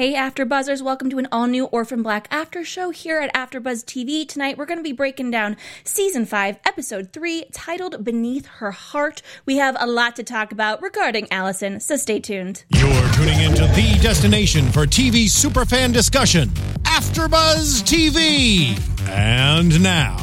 Hey Afterbuzzers, welcome to an all-new Orphan Black After Show here at Afterbuzz TV. Tonight we're going to be breaking down Season 5, Episode 3, titled Beneath Her Heart. We have a lot to talk about regarding Allison, so stay tuned. You're tuning into the destination for TV superfan discussion, Afterbuzz TV. And now,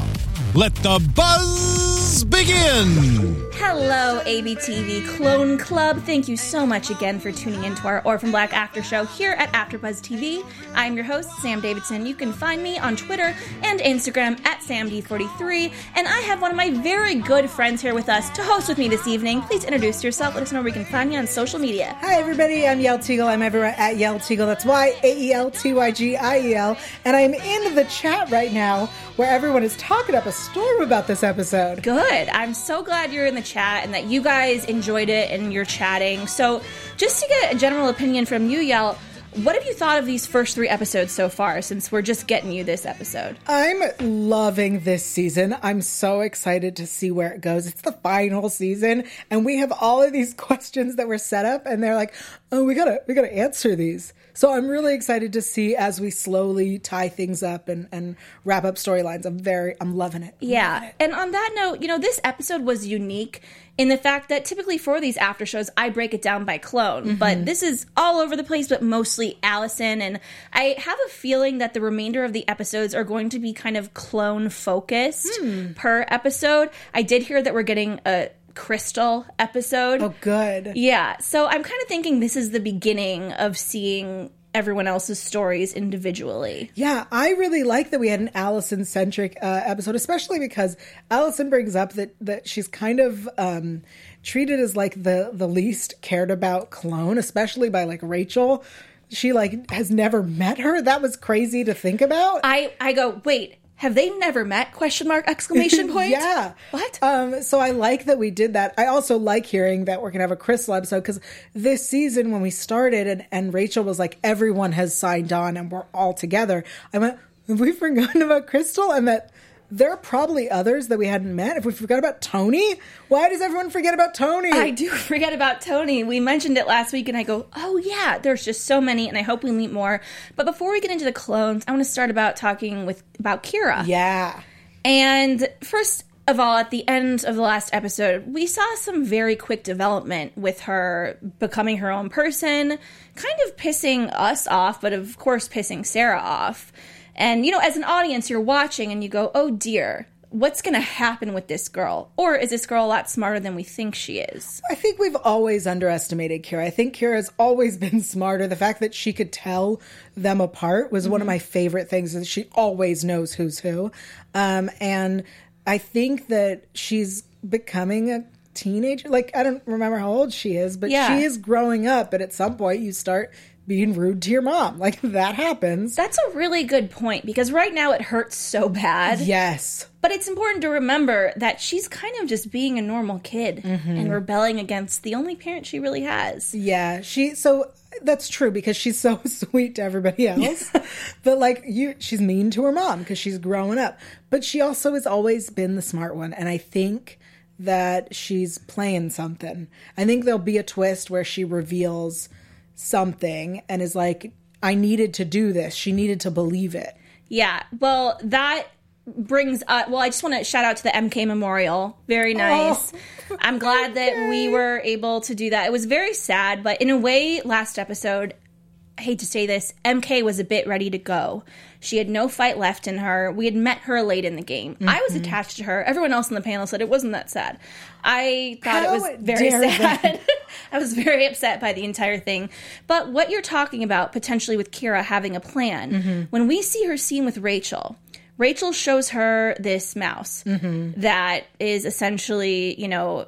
let the buzz begin! Hello, ABTV Clone Club. Thank you so much again for tuning in to our Orphan Black After Show here at AfterBuzz TV. I'm your host, Sam Davidson. You can find me on Twitter and Instagram at SamD43. And I have one of my very good friends here with us to host with me this evening. Please introduce yourself. Let us know where we can find you on social media. Hi, everybody. I'm Yael Tygiel. I'm everywhere at Yael Tygiel. That's YAELTYGIEL. And I'm in the chat right now where everyone is talking up a storm about this episode. Good. I'm so glad you're in the chat and that you guys enjoyed it and you're chatting. So just to get a general opinion from you, Yael, what have you thought of these first three episodes so far, since we're just getting you this episode? I'm loving this season. I'm so excited to see where it goes. It's the final season, and we have all of these questions that were set up, and they're like, oh, we gotta answer these. So I'm really excited to see as we slowly tie things up and wrap up storylines. I'm loving it. Yeah. And on that note, this episode was unique in the fact that typically for these after shows, I break it down by clone. Mm-hmm. But this is all over the place, but mostly Allison. And I have a feeling that the remainder of the episodes are going to be kind of clone focused per episode. I did hear that we're getting a Crystal episode. Oh, good. Yeah. So I'm kind of thinking this is the beginning of seeing everyone else's stories individually. Yeah, I really like that we had an Allison-centric episode, especially because Allison brings up that she's kind of treated as like the least cared about clone, especially by like Rachel. She like has never met her. That was crazy to think about. I go, wait. Have they never met? !! Yeah. What? So I like that we did that. I also like hearing that we're going to have a Crystal episode, because this season when we started and Rachel was like, everyone has signed on and we're all together, I went, have we forgotten about Crystal? And that there are probably others that we hadn't met. If we forgot about Tony, why does everyone forget about Tony? I do forget about Tony. We mentioned it last week, and I go, oh, yeah, there's just so many, and I hope we meet more. But before we get into the clones, I want to start about talking about Kira. Yeah. And first of all, at the end of the last episode, we saw some very quick development with her becoming her own person, kind of pissing us off, but of course pissing Sarah off. And, as an audience, you're watching and you go, oh, dear, what's going to happen with this girl? Or is this girl a lot smarter than we think she is? I think we've always underestimated Kira. I think Kira's always been smarter. The fact that she could tell them apart was one of my favorite things, is she always knows who's who. And I think that she's becoming a teenager. Like, I don't remember how old she is, but yeah, she is growing up. But at some point, you start being rude to your mom. Like, that happens. That's a really good point, because right now it hurts so bad. Yes. But it's important to remember that she's kind of just being a normal kid and rebelling against the only parent she really has. Yeah. So that's true, because she's so sweet to everybody else. But she's mean to her mom because she's growing up. But she also has always been the smart one. And I think that she's playing something. I think there'll be a twist where she reveals something and is like, I needed to do this. She needed to believe it. Yeah. Well, that brings up, I just want to shout out to the MK memorial. Very nice. Oh, I'm glad that we were able to do that. It was very sad, but in a way, last episode, I hate to say this, MK was a bit ready to go. She had no fight left in her. We had met her late in the game. Mm-hmm. I was attached to her. Everyone else on the panel said it wasn't that sad. I thought it was very sad. I was very upset by the entire thing. But what you're talking about potentially with Kira having a plan, when we see her scene with Rachel shows her this mouse that is essentially,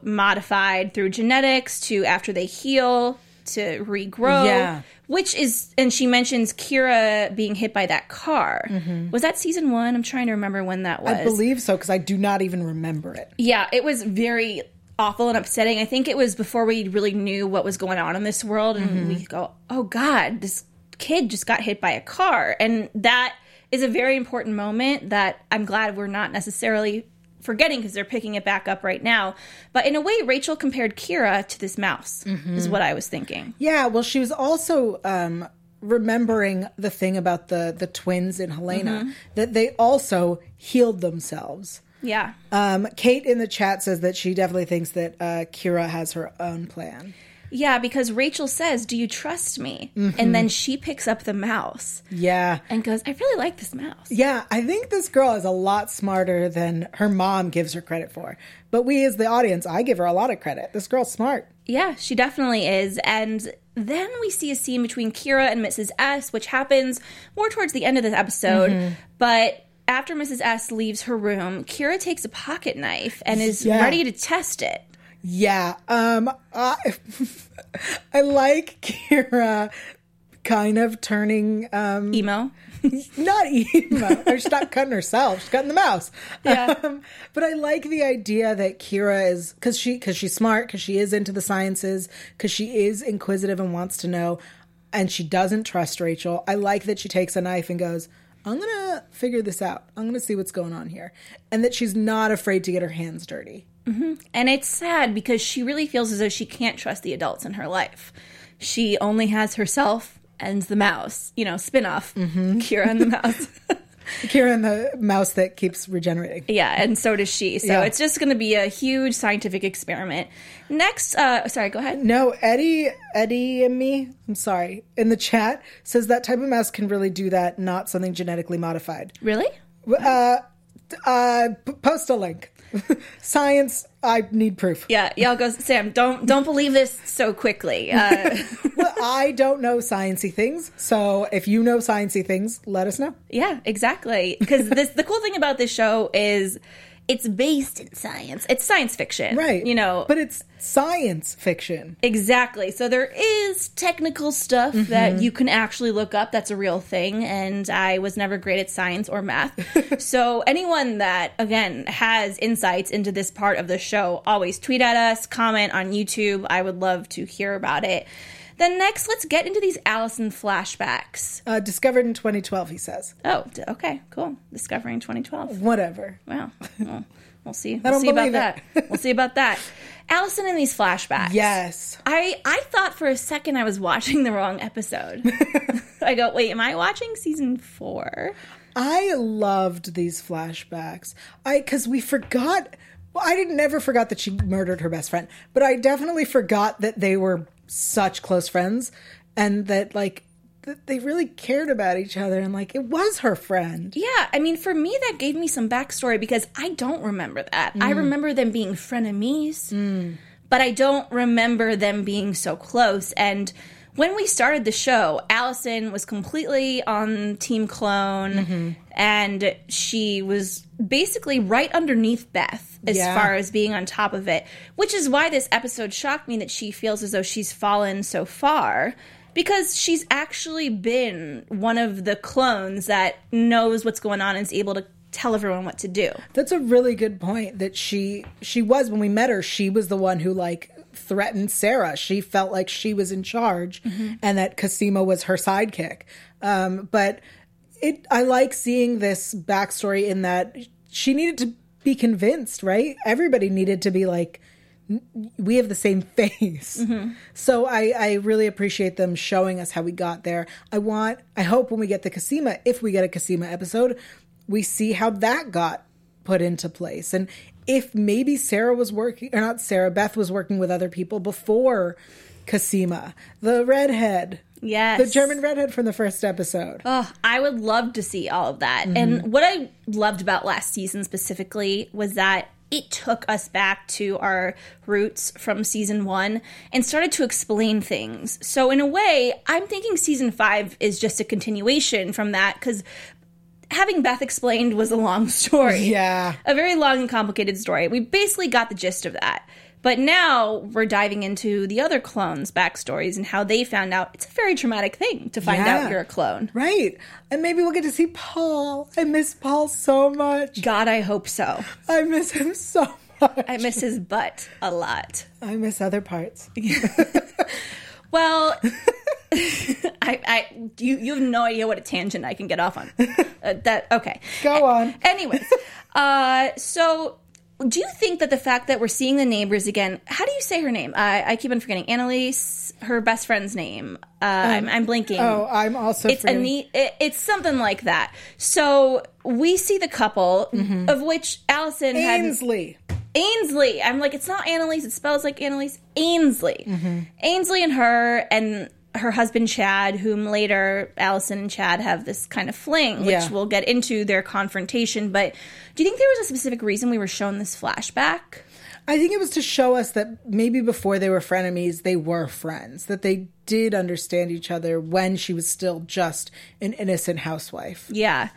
modified through genetics to, after they heal, to regrow. Yeah. Which is, and she mentions Kira being hit by that car. Was that season 1? I'm trying to remember when that was. I believe so, because I do not even remember it. Yeah, it was very awful and upsetting. I think it was before we really knew what was going on in this world, and we go, oh God, this kid just got hit by a car. And that is a very important moment that I'm glad we're not necessarily forgetting, because they're picking it back up right now. But in a way, Rachel compared Kira to this mouse, is what I was thinking. Yeah, well, she was also remembering the thing about the twins in Helena, mm-hmm. that they also healed themselves. Yeah. Kate in the chat says that she definitely thinks that Kira has her own plan. Yeah, because Rachel says, "Do you trust me?" Mm-hmm. And then she picks up the mouse. Yeah. And goes, "I really like this mouse." Yeah, I think this girl is a lot smarter than her mom gives her credit for. But we as the audience, I give her a lot of credit. This girl's smart. Yeah, she definitely is. And then we see a scene between Kira and Mrs. S, which happens more towards the end of this episode. Mm-hmm. But after Mrs. S leaves her room, Kira takes a pocket knife and is ready to test it. Yeah. I like Kira kind of turning... emo? Not emo. She's not cutting herself. She's cutting the mouse. Yeah. But I like the idea that Kira is... Because she's smart, because she is into the sciences, because she is inquisitive and wants to know, and she doesn't trust Rachel. I like that she takes a knife and goes, "I'm going to figure this out. I'm going to see what's going on here." And that she's not afraid to get her hands dirty. Mm-hmm. And it's sad because she really feels as though she can't trust the adults in her life. She only has herself and the mouse, spin-off, mm-hmm. Kira and the mouse. Kira and the mouse that keeps regenerating. Yeah, and so does she. So it's just going to be a huge scientific experiment. Next, sorry, go ahead. No, Eddie and me, I'm sorry, in the chat says that type of mouse can really do that, not something genetically modified. Really? Post a link. Science, I need proof. Yeah, y'all go, Sam, don't believe this so quickly. Well, I don't know sciencey things, so if you know sciencey things, let us know. Yeah, exactly. Because the cool thing about this show is it's based in science. It's science fiction. Right. But it's science fiction. Exactly. So there is technical stuff mm-hmm. that you can actually look up. That's a real thing. And I was never great at science or math. So anyone that, again, has insights into this part of the show, always tweet at us, comment on YouTube. I would love to hear about it. Then next, let's get into these Allison flashbacks. Discovered in 2012, he says. Oh, okay, cool. Discovering 2012. Whatever. Wow. Well, we'll see. We'll see about that. We'll see about that. Allison in these flashbacks. Yes. I thought for a second I was watching the wrong episode. I go, wait, am I watching season 4? I loved these flashbacks. Because we forgot. Well, I never forgot that she murdered her best friend. But I definitely forgot that they were such close friends, and that they really cared about each other, and it was her friend. Yeah, I mean, for me, that gave me some backstory because I don't remember that. I remember them being frenemies, but I don't remember them being so close. And when we started the show, Allison was completely on Team Clone, mm-hmm. and she was basically right underneath Beth as far as being on top of it, which is why this episode shocked me that she feels as though she's fallen so far, because she's actually been one of the clones that knows what's going on and is able to tell everyone what to do. That's a really good point, that she was, when we met her, she was the one who threatened Sarah. She felt like she was in charge, mm-hmm. and that Cosima was her sidekick. I like seeing this backstory in that she needed to be convinced, right? Everybody needed to be we have the same face. Mm-hmm. So I really appreciate them showing us how we got there. I hope when we get the Cosima, if we get a Cosima episode, we see how that got put into place. And if maybe Beth was working with other people before Cosima, the redhead. Yes. The German redhead from the first episode. Oh, I would love to see all of that. Mm-hmm. And what I loved about last season specifically was that it took us back to our roots from season 1 and started to explain things. So in a way, I'm thinking season 5 is just a continuation from that, because having Beth explained was a long story. Yeah. A very long and complicated story. We basically got the gist of that. But now we're diving into the other clones' backstories and how they found out. It's a very traumatic thing to find out you're a clone. Right. And maybe we'll get to see Paul. I miss Paul so much. God, I hope so. I miss him so much. I miss his butt a lot. I miss other parts. Well... you have no idea what a tangent I can get off on. Okay. Go on. Anyways, so Do you think that the fact that we're seeing the neighbors again, how do you say her name? I keep on forgetting. Annalise, her best friend's name. I'm blinking. Oh, I'm also it's something like that. So we see the couple, mm-hmm. of which Allison Ainsley. I'm like, it's not Annalise. It spells like Annalise. Ainsley. Mm-hmm. Ainsley and her husband, Chad, whom later Allison and Chad have this kind of fling, which we'll get into their confrontation. But do you think there was a specific reason we were shown this flashback? I think it was to show us that maybe before they were frenemies, they were friends, that they did understand each other when she was still just an innocent housewife. Yeah.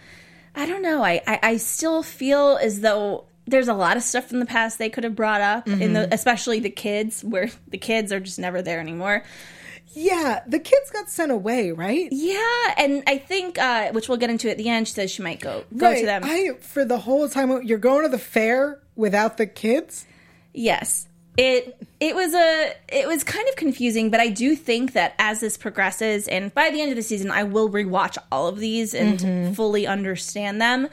I don't know. I still feel as though there's a lot of stuff from the past they could have brought up, mm-hmm. Especially the kids, where the kids are just never there anymore. Yeah, the kids got sent away, right? Yeah, and I think, which we'll get into at the end, she says she might go to them. For the whole time, you're going to the fair without the kids? Yes. It was kind of confusing, but I do think that as this progresses, and by the end of the season, I will rewatch all of these and mm-hmm. fully understand them.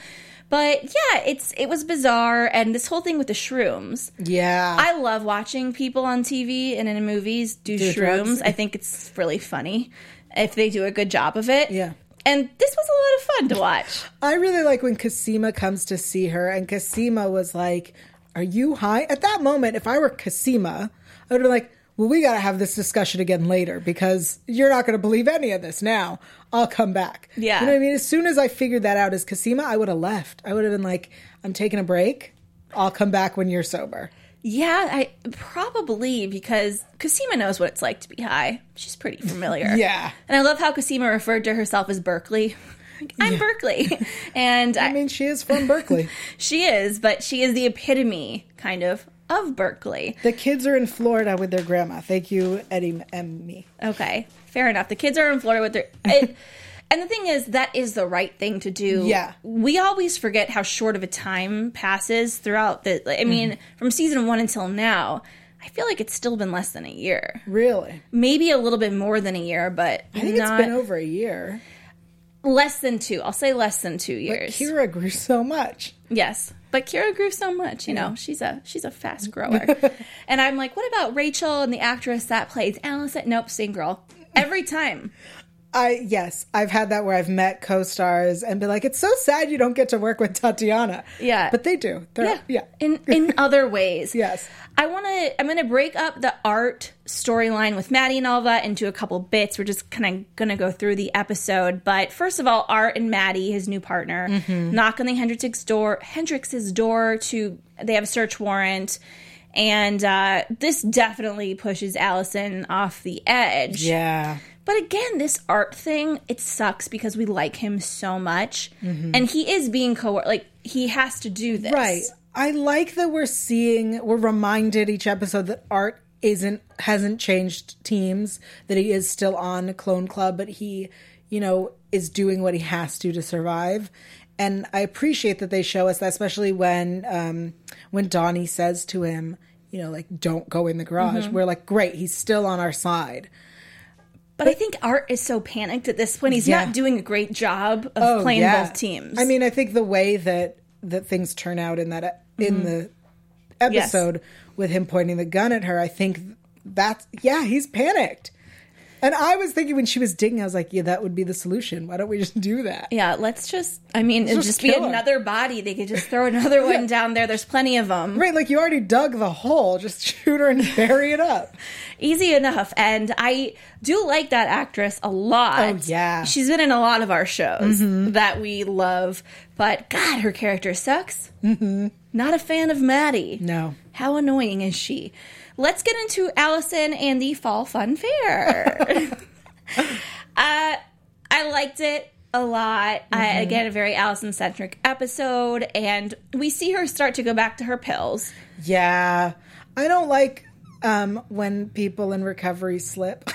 But yeah, it was bizarre, and this whole thing with the shrooms. Yeah, I love watching people on TV and in movies do shrooms. I think it's really funny if they do a good job of it. Yeah, and this was a lot of fun to watch. I really like when Cosima comes to see her, and Cosima was like, "Are you high?" At that moment, if I were Cosima, I would have been like, "Well, we got to have this discussion again later because you're not going to believe any of this now. I'll come back." Yeah. You know what I mean? As soon as I figured that out as Cosima, I would have left. I would have been like, "I'm taking a break. I'll come back when you're sober." Yeah, I probably, because Cosima knows what it's like to be high. She's pretty familiar. Yeah. And I love how Cosima referred to herself as Berkeley. Like, I'm Berkeley. And I mean, she is from Berkeley. She is, but she is the epitome, kind of Berkeley. The kids are in Florida with their grandma. Thank you, Eddie and me. Okay, fair enough. The kids are in Florida with their... and the thing is, that is the right thing to do. Yeah. We always forget how short of a time passes throughout the... I mean, from season 1 until now, I feel like it's still been less than a year. Really? Maybe a little bit more than a year, but I think it's been over a year. Less than 2. I'll say less than 2 years. But Kira grew so much. Yes. But Kira grew so much, you know. She's a fast grower. And I'm like, what about Rachel and the actress that plays Allison? Nope, same girl. Every time. I've had that where I've met co-stars and been like, it's so sad you don't get to work with Tatiana. Yeah. But they do. Yeah. In other ways. Yes. I'm going to break up the Art storyline with Maddie and all that into a couple bits. We're just kind of going to go through the episode. But first of all, Art and Maddie, his new partner, knock on the Hendrix's door they have a search warrant. And this definitely pushes Allison off the edge. Yeah. But again, this Art thing, it sucks because we like him so much. Mm-hmm. And he is being coerced. Like, he has to do this. Right. I like that we're reminded each episode that Art hasn't changed teams, that he is still on Clone Club, but he, you know, is doing what he has to survive. And I appreciate that they show us that, especially when Donnie says to him, you know, like, don't go in the garage. Mm-hmm. We're like, great, he's still on our side. But I think Art is so panicked at this point. He's not doing a great job of playing both teams. I mean, I think the way that things turn out in the episode with him pointing the gun at her, I think that's, he's panicked. And I was thinking when she was digging, I was like, that would be the solution. Why don't we just do that? Yeah, it'd just be another body. They could just throw another one down there. There's plenty of them. Right, like you already dug the hole. Just shoot her and bury it up. Easy enough. And I do like that actress a lot. Oh, yeah. She's been in a lot of our shows that we love. But, God, her character sucks. Mm-hmm. Not a fan of Maddie. No. How annoying is she? Let's get into Allison and the Fall Fun Fair. I liked it a lot. Mm-hmm. Again, a very Allison-centric episode. And we see her start to go back to her pills. Yeah. I don't like when people in recovery slip.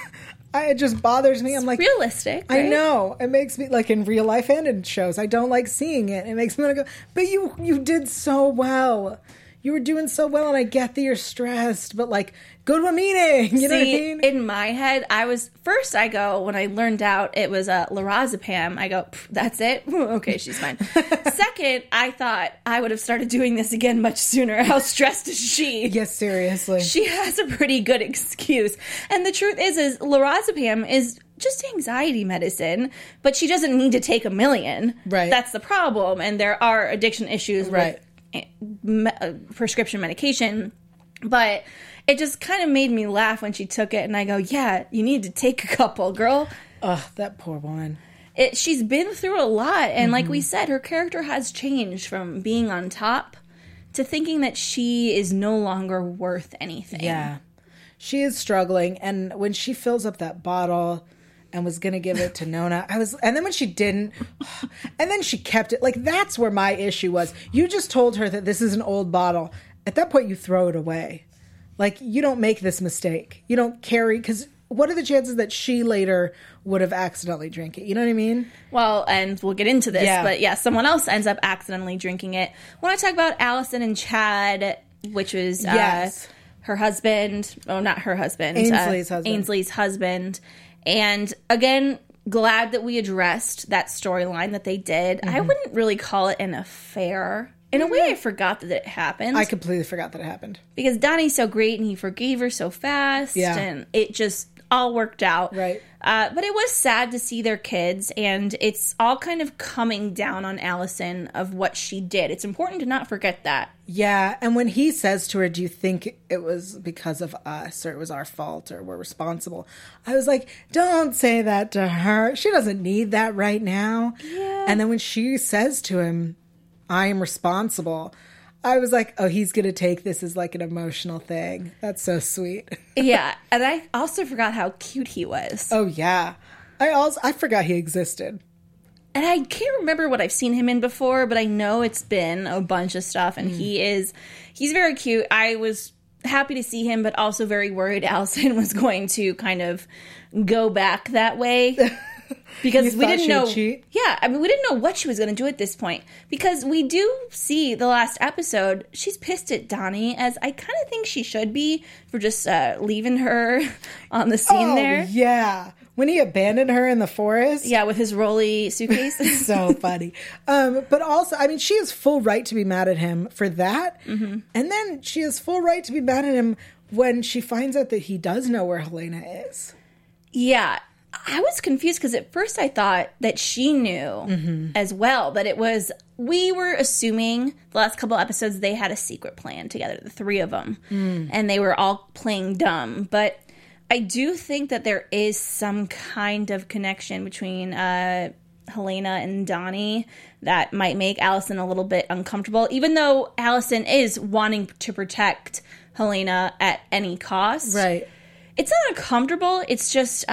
It just bothers me. I'm like... realistic, right? I know. It makes me... like in real life and in shows. I don't like seeing it. It makes me want to go... But you did so well. you were doing so well, and I get that you're stressed, but like, go to a meeting. You know what I mean? In my head, I was first. I go when I learned out it was a lorazepam. I go, that's it. Okay, she's fine. Second, I thought I would have started doing this again much sooner. How stressed is she? Yes, seriously. She has a pretty good excuse. And the truth is lorazepam is just anxiety medicine, but she doesn't need to take a million. Right. That's the problem. And there are addiction issues with prescription medication, but it just kind of made me laugh when she took it. And I go, yeah, you need to take a couple, girl. Ugh, that poor woman. She's been through a lot. And like we said, her character has changed from being on top to thinking that she is no longer worth anything. Yeah. She is struggling. And when she fills up that bottle and was going to give it to Nona, and then when she didn't, and then she kept it. Like, that's where my issue was. You just told her that this is an old bottle. At that point, you throw it away. Like, you don't make this mistake. You don't carry, because what are the chances that she later would have accidentally drank it? You know what I mean? Well, and we'll get into this, but yeah, someone else ends up accidentally drinking it. I want to talk about Allison and Chad, which was her husband. Oh, not her husband. Ainsley's husband. Ainsley's husband. And again, glad that we addressed that storyline that they did. Mm-hmm. I wouldn't really call it an affair. In a way, I forgot that it happened. I completely forgot that it happened. Because Donnie's so great, and he forgave her so fast, and it just all worked out. Right. But it was sad to see their kids, and it's all kind of coming down on Allison of what she did. It's important to not forget that. Yeah, and when he says to her, do you think it was because of us, or it was our fault, or we're responsible? I was like, don't say that to her. She doesn't need that right now. Yeah. And then when she says to him, I am responsible, I was like, oh, he's going to take this as like an emotional thing. That's so sweet. Yeah. And I also forgot how cute he was. Oh, yeah. I forgot he existed. And I can't remember what I've seen him in before, but I know it's been a bunch of stuff. And he's very cute. I was happy to see him, but also very worried Allison was going to kind of go back that way. Because we didn't know. Cheat? Yeah, I mean, we didn't know what she was going to do at this point. Because we do see the last episode, she's pissed at Donnie, as I kind of think she should be, for just leaving her on the scene there. Yeah. When he abandoned her in the forest. Yeah, with his rolly suitcase. So funny. But also, I mean, she has full right to be mad at him for that. Mm-hmm. And then she has full right to be mad at him when she finds out that he does know where Helena is. Yeah. I was confused because at first I thought that she knew as well, but we were assuming the last couple episodes they had a secret plan together, the three of them, and they were all playing dumb. But I do think that there is some kind of connection between Helena and Donnie that might make Allison a little bit uncomfortable, even though Allison is wanting to protect Helena at any cost. Right. It's not uncomfortable. It's just...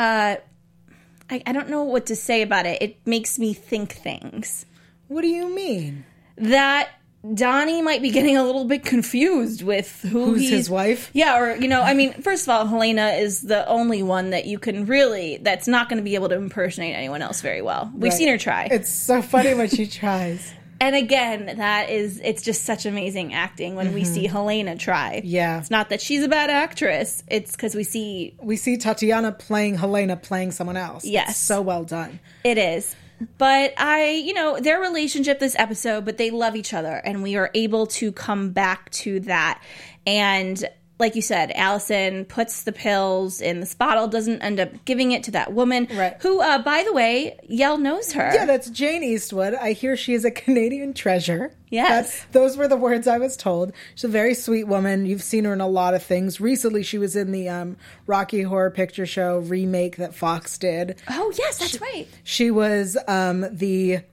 I don't know what to say about it. It makes me think things. What do you mean? That Donnie might be getting a little bit confused with who's his wife? Yeah, or, you know, I mean, first of all, Helena is the only one that you can really, that's not going to be able to impersonate anyone else very well. We've seen her try. It's so funny when she tries. And again, it's just such amazing acting when we see Helena try. Yeah. It's not that she's a bad actress. It's because we see Tatiana playing Helena playing someone else. Yes. It's so well done. It is. But their relationship this episode, but they love each other. And we are able to come back to that. And like you said, Allison puts the pills in this bottle, doesn't end up giving it to that woman who, by the way, Yael knows her. Yeah, that's Jane Eastwood. I hear she is a Canadian treasure. Yes. Those were the words I was told. She's a very sweet woman. You've seen her in a lot of things. Recently, she was in the Rocky Horror Picture Show remake that Fox did. Oh, yes, that's right. She was the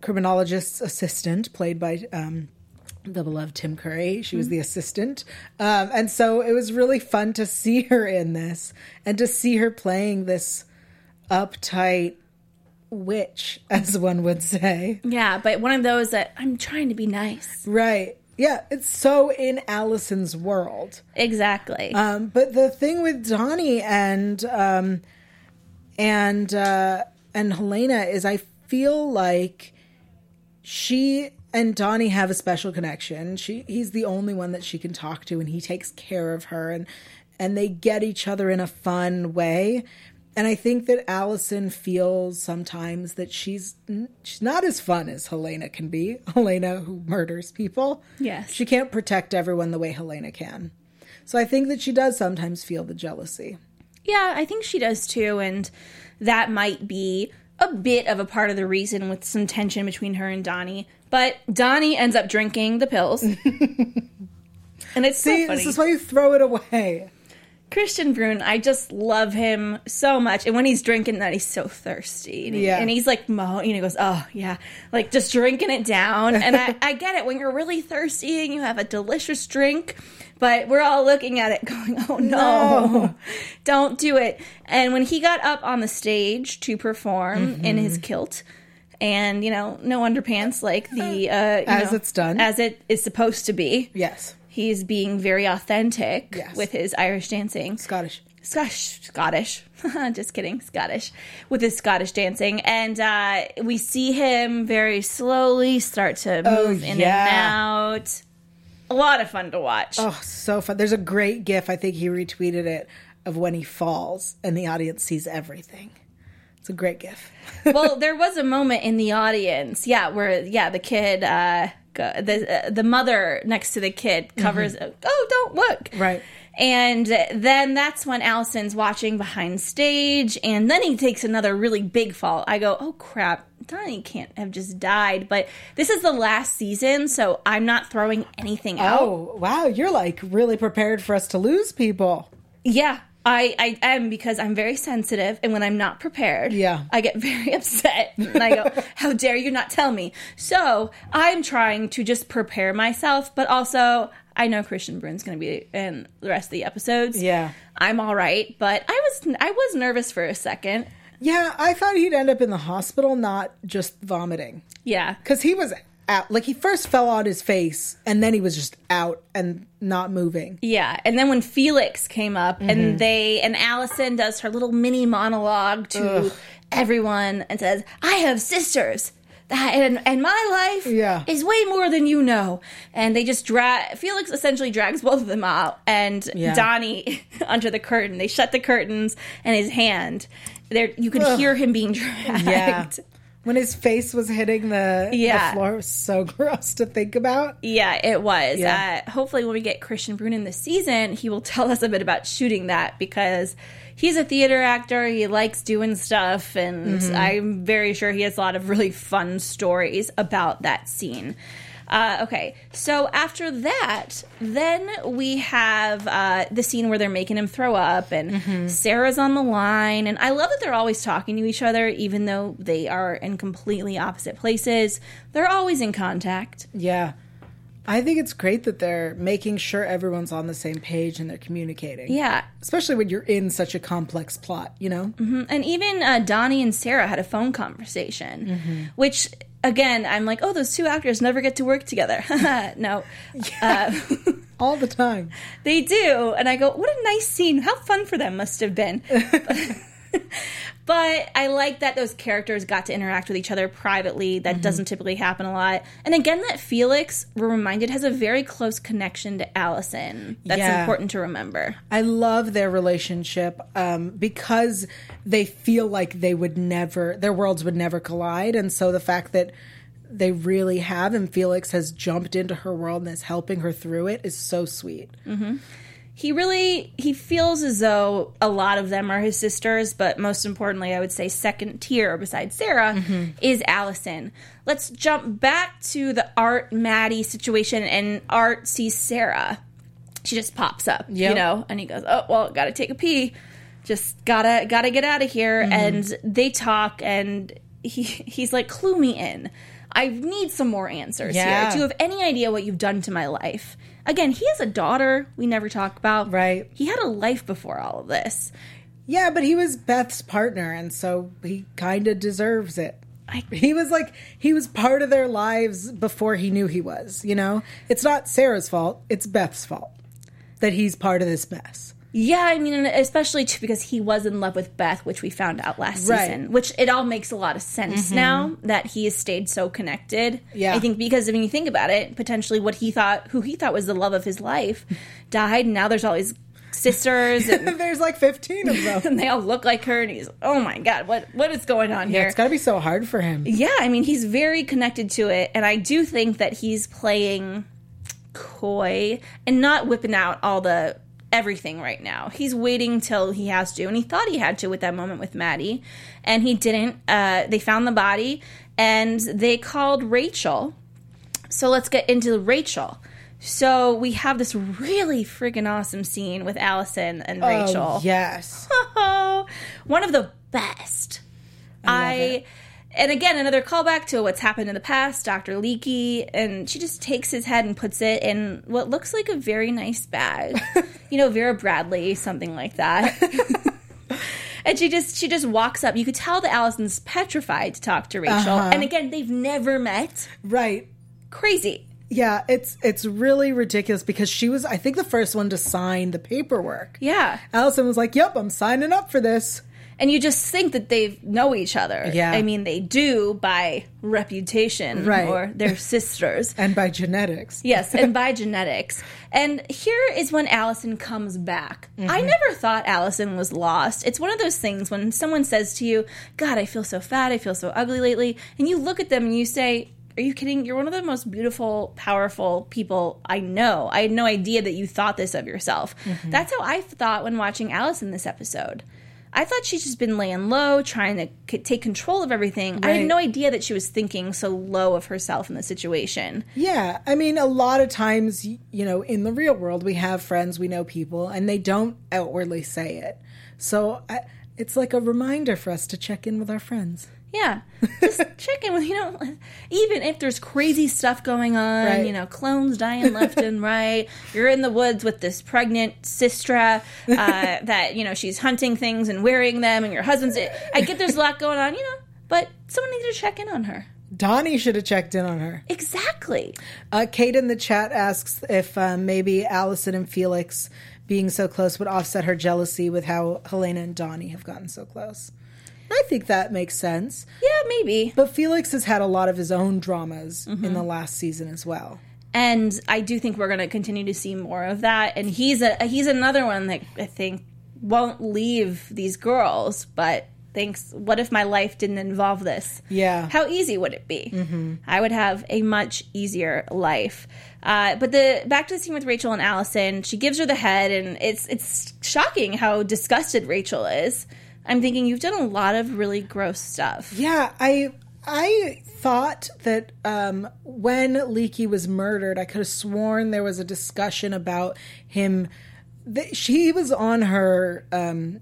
criminologist's assistant, played by... the beloved Tim Curry. She was the assistant. And so it was really fun to see her in this and to see her playing this uptight witch, as one would say. Yeah, but one of those that I'm trying to be nice. Right. Yeah, it's so in Allison's world. Exactly. But the thing with Donnie and Helena is I feel like she and Donnie have a special connection. He's the only one that she can talk to, and he takes care of her, and they get each other in a fun way. And I think that Allison feels sometimes that she's not as fun as Helena can be. Helena, who murders people. Yes. She can't protect everyone the way Helena can. So I think that she does sometimes feel the jealousy. Yeah, I think she does too. And that might be a bit of a part of the reason with some tension between her and Donnie. But Donnie ends up drinking the pills. And it's so funny. This is why you throw it away. Kristian Bruun, I just love him so much. And when he's drinking that, he's so thirsty. And, and he's like, he goes, oh, yeah. Like, just drinking it down. And I get it. When you're really thirsty and you have a delicious drink, but we're all looking at it going, oh, no, don't do it. And when he got up on the stage to perform in his kilt and, no underpants like the... it's done. As it is supposed to be. Yes. He's being very authentic with his Irish dancing. Scottish. Just kidding. Scottish. With his Scottish dancing. And we see him very slowly start to move in and out. A lot of fun to watch. Oh, so fun. There's a great GIF. I think he retweeted it of when he falls and the audience sees everything. It's a great GIF. Well, there was a moment in the audience, where, the kid... the mother next to the kid covers oh, don't look, right? And then that's when Allison's watching behind stage, and then he takes another really big fall. I go, oh crap, Donnie can't have just died. But this is the last season, so I'm not throwing anything out. Oh wow, you're like really prepared for us to lose people. I am, because I'm very sensitive, and when I'm not prepared, I get very upset, and I go, how dare you not tell me? So I'm trying to just prepare myself, but also I know Kristian Bruun's going to be in the rest of the episodes. Yeah. I'm all right, but I was nervous for a second. Yeah, I thought he'd end up in the hospital, not just vomiting. Yeah. Because he was out. Like, he first fell on his face, and then he was just out and not moving. Yeah, and then when Felix came up, and Allison does her little mini monologue to everyone and says, I have sisters, and my life is way more than you know. And they just Felix essentially drags both of them out, and Donnie under the curtain. They shut the curtains, and his hand, you could hear him being dragged. Yeah. When his face was hitting the floor, it was so gross to think about. Yeah, it was. Yeah. Hopefully when we get Kristian Bruun in this season, he will tell us a bit about shooting that, because he's a theater actor. He likes doing stuff, and I'm very sure he has a lot of really fun stories about that scene. Okay, so after that, then we have the scene where they're making him throw up, and Sarah's on the line. And I love that they're always talking to each other, even though they are in completely opposite places. They're always in contact. Yeah. I think it's great that they're making sure everyone's on the same page and they're communicating. Yeah. Especially when you're in such a complex plot, And even Donnie and Sarah had a phone conversation, which... Again, I'm like, oh, those two actors never get to work together. No. All the time. They do. And I go, what a nice scene. How fun for them must have been. But I like that those characters got to interact with each other privately. That doesn't typically happen a lot. And again, that Felix, we're reminded, has a very close connection to Allison. That's important to remember. I love their relationship because they feel like they would never, their worlds would never collide. And so the fact that they really have, and Felix has jumped into her world and is helping her through it, is so sweet. Mm-hmm. He feels as though a lot of them are his sisters, but most importantly, I would say second tier besides Sarah is Allison. Let's jump back to the Art Maddie situation, and Art sees Sarah. She just pops up, and he goes, oh, well, gotta take a pee. Just gotta get out of here. And they talk, and he's like, clue me in. I need some more answers here. Do you have any idea what you've done to my life? Again, he has a daughter we never talk about. Right. He had a life before all of this. Yeah, but he was Beth's partner, and so he kind of deserves it. He was part of their lives before he knew he was, It's not Sarah's fault. It's Beth's fault that he's part of this mess. Yeah, I mean, and especially too because he was in love with Beth, which we found out last season, which it all makes a lot of sense now that he has stayed so connected. Yeah. I think because when you think about it, potentially what he thought, who he thought was the love of his life died, and now there's all these sisters. And there's like 15 of them. And they all look like her, and he's, oh my God, what is going on here? It's got to be so hard for him. Yeah, I mean, he's very connected to it, and I do think that he's playing coy and not whipping out all the... everything right now. He's waiting till he has to, and he thought he had to with that moment with Maddie, and he didn't. They found the body, and they called Rachel. So let's get into Rachel. So we have this really friggin' awesome scene with Allison and Rachel. Oh, yes. One of the best. I love it. And again, another callback to what's happened in the past, Dr. Leakey, and she just takes his head and puts it in what looks like a very nice bag. You know, Vera Bradley, something like that. And she just walks up. You could tell that Allison's petrified to talk to Rachel. Uh-huh. And again, they've never met. Right. Crazy. Yeah, it's really ridiculous because she was, I think, the first one to sign the paperwork. Yeah. Allison was like, yep, I'm signing up for this. And you just think that they know each other. Yeah. I mean, they do by reputation. Right. Or they're sisters. And by genetics. Yes, and by genetics. And here is when Allison comes back. Mm-hmm. I never thought Allison was lost. It's one of those things when someone says to you, God, I feel so fat, I feel so ugly lately. And you look at them and you say, are you kidding? You're one of the most beautiful, powerful people I know. I had no idea that you thought this of yourself. Mm-hmm. That's how I thought when watching Allison this episode. I thought she'd just been laying low, trying to take control of everything. Right. I had no idea that she was thinking so low of herself in the situation. Yeah. I mean, a lot of times, you know, in the real world, we have friends, we know people, and they don't outwardly say it. So it's like a reminder for us to check in with our friends. Yeah. Just check in with, you know, even if there's crazy stuff going on, right. You know, clones dying left and right. You're in the woods with this pregnant sistra that, you know, she's hunting things and wearing them, and your husband's... I get there's a lot going on, you know, but someone needed to check in on her. Donnie should have checked in on her. Exactly. Kate in the chat asks if maybe Allison and Felix being so close would offset her jealousy with how Helena and Donnie have gotten so close. I think that makes sense. Yeah, maybe. But Felix has had a lot of his own dramas in the last season as well. And I do think we're going to continue to see more of that. And he's another one that I think won't leave these girls, but thinks, what if my life didn't involve this? Yeah. How easy would it be? Mm-hmm. I would have a much easier life. But back to the scene with Rachel and Allison, she gives her the head, and it's shocking how disgusted Rachel is. I'm thinking, you've done a lot of really gross stuff. Yeah, I thought that when Leakey was murdered, I could have sworn there was a discussion about him. She was on her... can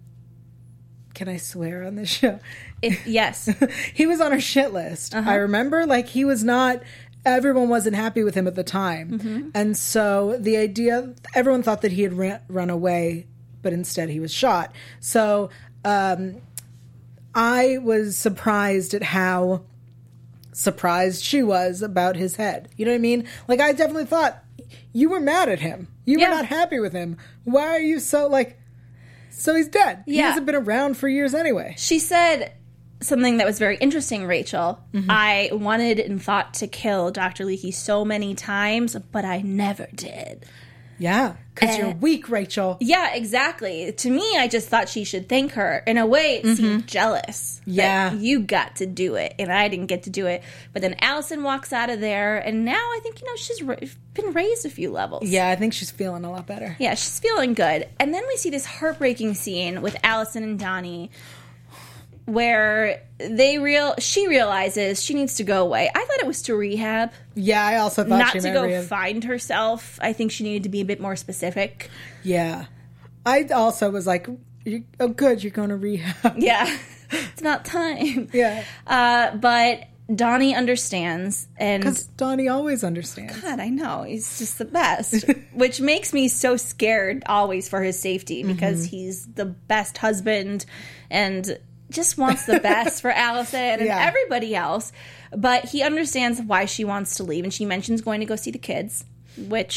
I swear on this show? Yes. He was on her shit list. Uh-huh. I remember, like, he was not... Everyone wasn't happy with him at the time. Mm-hmm. And so the idea... Everyone thought that he had run away, but instead he was shot. So... I was surprised at how surprised she was about his head. You know what I mean? Like, I definitely thought you were mad at him. You were not happy with him. Why are you so, like, so he's dead. Yeah. He hasn't been around for years anyway. She said something that was very interesting, Rachel. Mm-hmm. I wanted and thought to kill Dr. Leakey so many times, but I never did. Yeah, because you're weak, Rachel. Yeah, exactly. To me, I just thought she should thank her. In a way, it seemed jealous. Yeah. That you got to do it, and I didn't get to do it. But then Allison walks out of there, and now I think, you know, she's been raised a few levels. Yeah, I think she's feeling a lot better. Yeah, she's feeling good. And then we see this heartbreaking scene with Allison and Donnie where she realizes she needs to go away. I thought it was to rehab. Yeah, I also thought not she to go rehab. Find herself. I think she needed to be a bit more specific. Yeah, I also was like, "Oh, good, you're going to rehab." Yeah, it's about time. Yeah, but Donnie understands, and because Donnie always understands. God, I know, he's just the best, which makes me so scared always for his safety because he's the best husband and. Just wants the best for Allison and everybody else. But he understands why she wants to leave. And she mentions going to go see the kids, which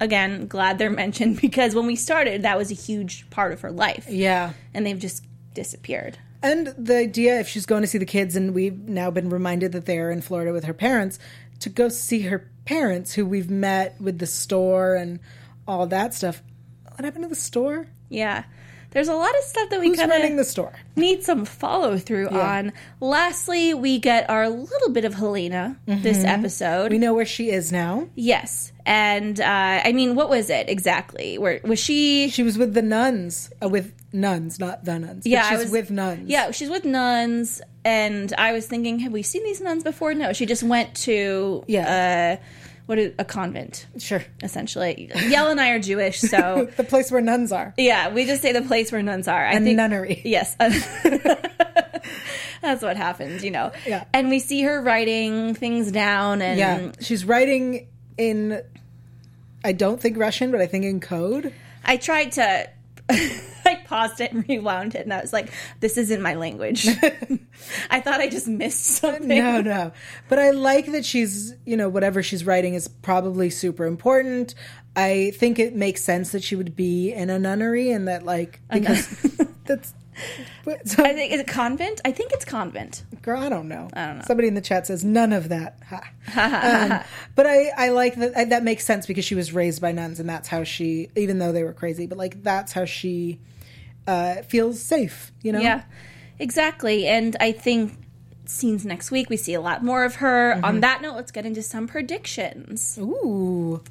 again, glad they're mentioned, because when we started, that was a huge part of her life. Yeah. And they've just disappeared. And the idea, if she's going to see the kids, and we've now been reminded that they're in Florida with her parents, to go see her parents, who we've met with the store and all that stuff. What happened to the store? Yeah. There's a lot of stuff that we kind of need some follow-through on. Lastly, we get our little bit of Helena this episode. We know where she is now. Yes. And, I mean, what was it exactly? Where was she? She was with the nuns. With nuns, not the nuns. Yeah, she's with nuns. Yeah, she's with nuns. And I was thinking, have we seen these nuns before? No, she just went to... Yeah. A convent. Sure. Essentially. Yael and I are Jewish, so... The place where nuns are. Yeah, we just say the place where nuns are. I think, nunnery. Yes. That's what happens, you know. Yeah. And we see her writing things down, and... Yeah, she's writing in, I don't think Russian, but I think in code. I tried to... I paused it and rewound it, and I was like, this isn't my language. I thought I just missed something. No. But I like that she's, you know, whatever she's writing is probably super important. I think it makes sense that she would be in a nunnery, and that, like, because that's... So, I think, is it convent? I think it's convent. Girl, I don't know. Somebody in the chat says, none of that. Ha. But I like that. That makes sense, because she was raised by nuns, and that's how she, even though they were crazy, but like that's how she feels safe, you know? Yeah, exactly. And I think scenes next week, we see a lot more of her. On that note, let's get into some predictions. Ooh.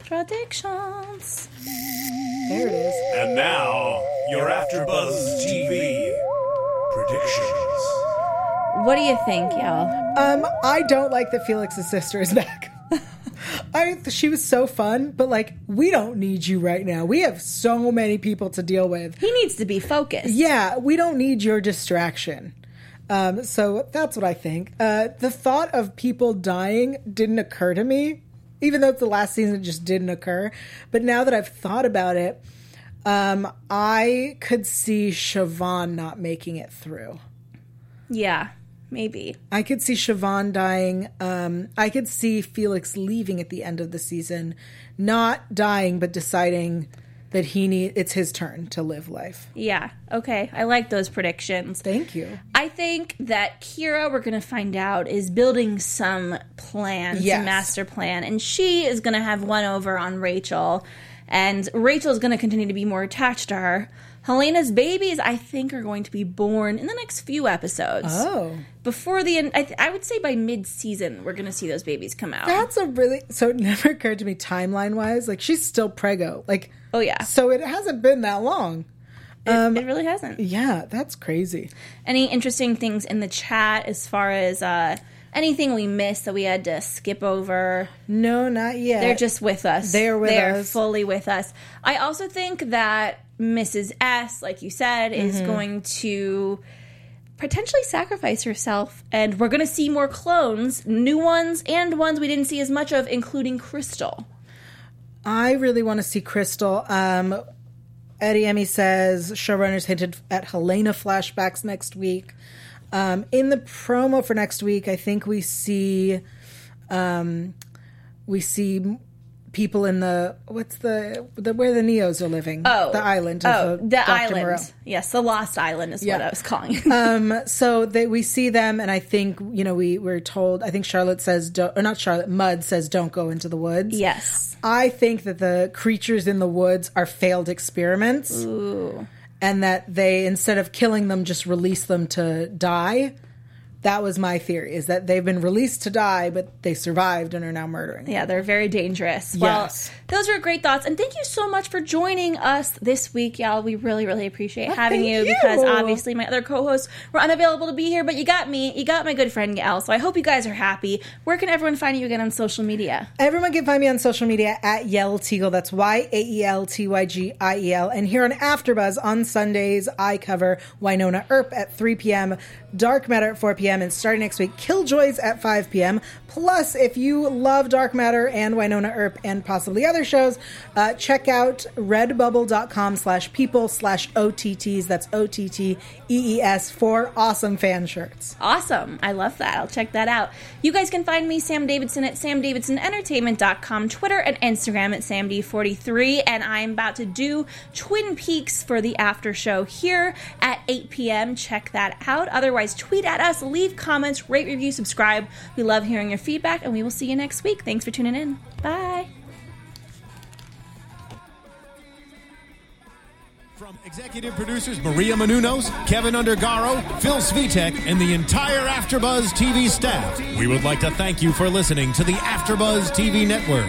Predictions. There it is. And now, your AfterBuzz TV predictions. What do you think, Yael? I don't like that Felix's sister is back. She was so fun, but like, we don't need you right now. We have so many people to deal with. He needs to be focused. Yeah, we don't need your distraction. So that's what I think. The thought of people dying didn't occur to me. Even though it's the last season, it just didn't occur. But now that I've thought about it, I could see Siobhan not making it through. Yeah, maybe. I could see Siobhan dying. I could see Felix leaving at the end of the season, not dying, but deciding that it's his turn to live life. Yeah, okay. I like those predictions. Thank you. I think that Kira, we're going to find out, is building some plan, some master plan, and she is going to have one over on Rachel, and Rachel is going to continue to be more attached to her. Helena's babies, I think, are going to be born in the next few episodes. Oh. Before the end, I would say by mid-season, we're going to see those babies come out. So it never occurred to me timeline-wise. Like, she's still preggo. Like... Oh, yeah. So it hasn't been that long. It really hasn't. Yeah, that's crazy. Any interesting things in the chat as far as anything we missed that we had to skip over? No, not yet. They're just with us. They're fully with us. I also think that Mrs. S, like you said, is going to potentially sacrifice herself. And we're going to see more clones, new ones, and ones we didn't see as much of, including Crystal. I really want to see Crystal. Eddie Emmy says showrunners hinted at Helena flashbacks next week. In the promo for next week, I think we see people in where the Neos are living. Oh, the island. The island. Moreau. Yes, the Lost Island is what I was calling it. So we see them, and I think, you know, we're told. I think Mud says don't go into the woods. Yes, I think that the creatures in the woods are failed experiments, and that they, instead of killing them, just release them to die. That was my theory, is that they've been released to die, but they survived and are now murdering. Yeah, they're very dangerous. Yes. Well, those were great thoughts. And thank you so much for joining us this week, y'all. We really, really appreciate having you, because obviously my other co-hosts were unavailable to be here, but you got me. You got my good friend, Yael. So I hope you guys are happy. Where can everyone find you again on social media? Everyone can find me on social media at Yael Tygiel. That's YAELTYGIEL. And here on AfterBuzz on Sundays, I cover Wynonna Earp at 3 p.m., Dark Matter at 4 p.m., p.m. and starting next week, Killjoys at 5 p.m. Plus, if you love Dark Matter and Wynonna Earp and possibly other shows, check out redbubble.com/people/OTTs. That's OTTEES for awesome fan shirts. Awesome. I love that. I'll check that out. You guys can find me, Sam Davidson, at samdavidsonentertainment.com, Twitter and Instagram at samd43, and I'm about to do Twin Peaks for the after show here at 8 p.m. Check that out. Otherwise, tweet at us, leave comments, rate, review, subscribe. We love hearing your feedback, and we will see you next week. Thanks for tuning in. Bye. From executive producers Maria Menounos, Kevin Undergaro, Phil Svitek, and the entire Afterbuzz TV staff, we would like to thank you for listening to the Afterbuzz TV network.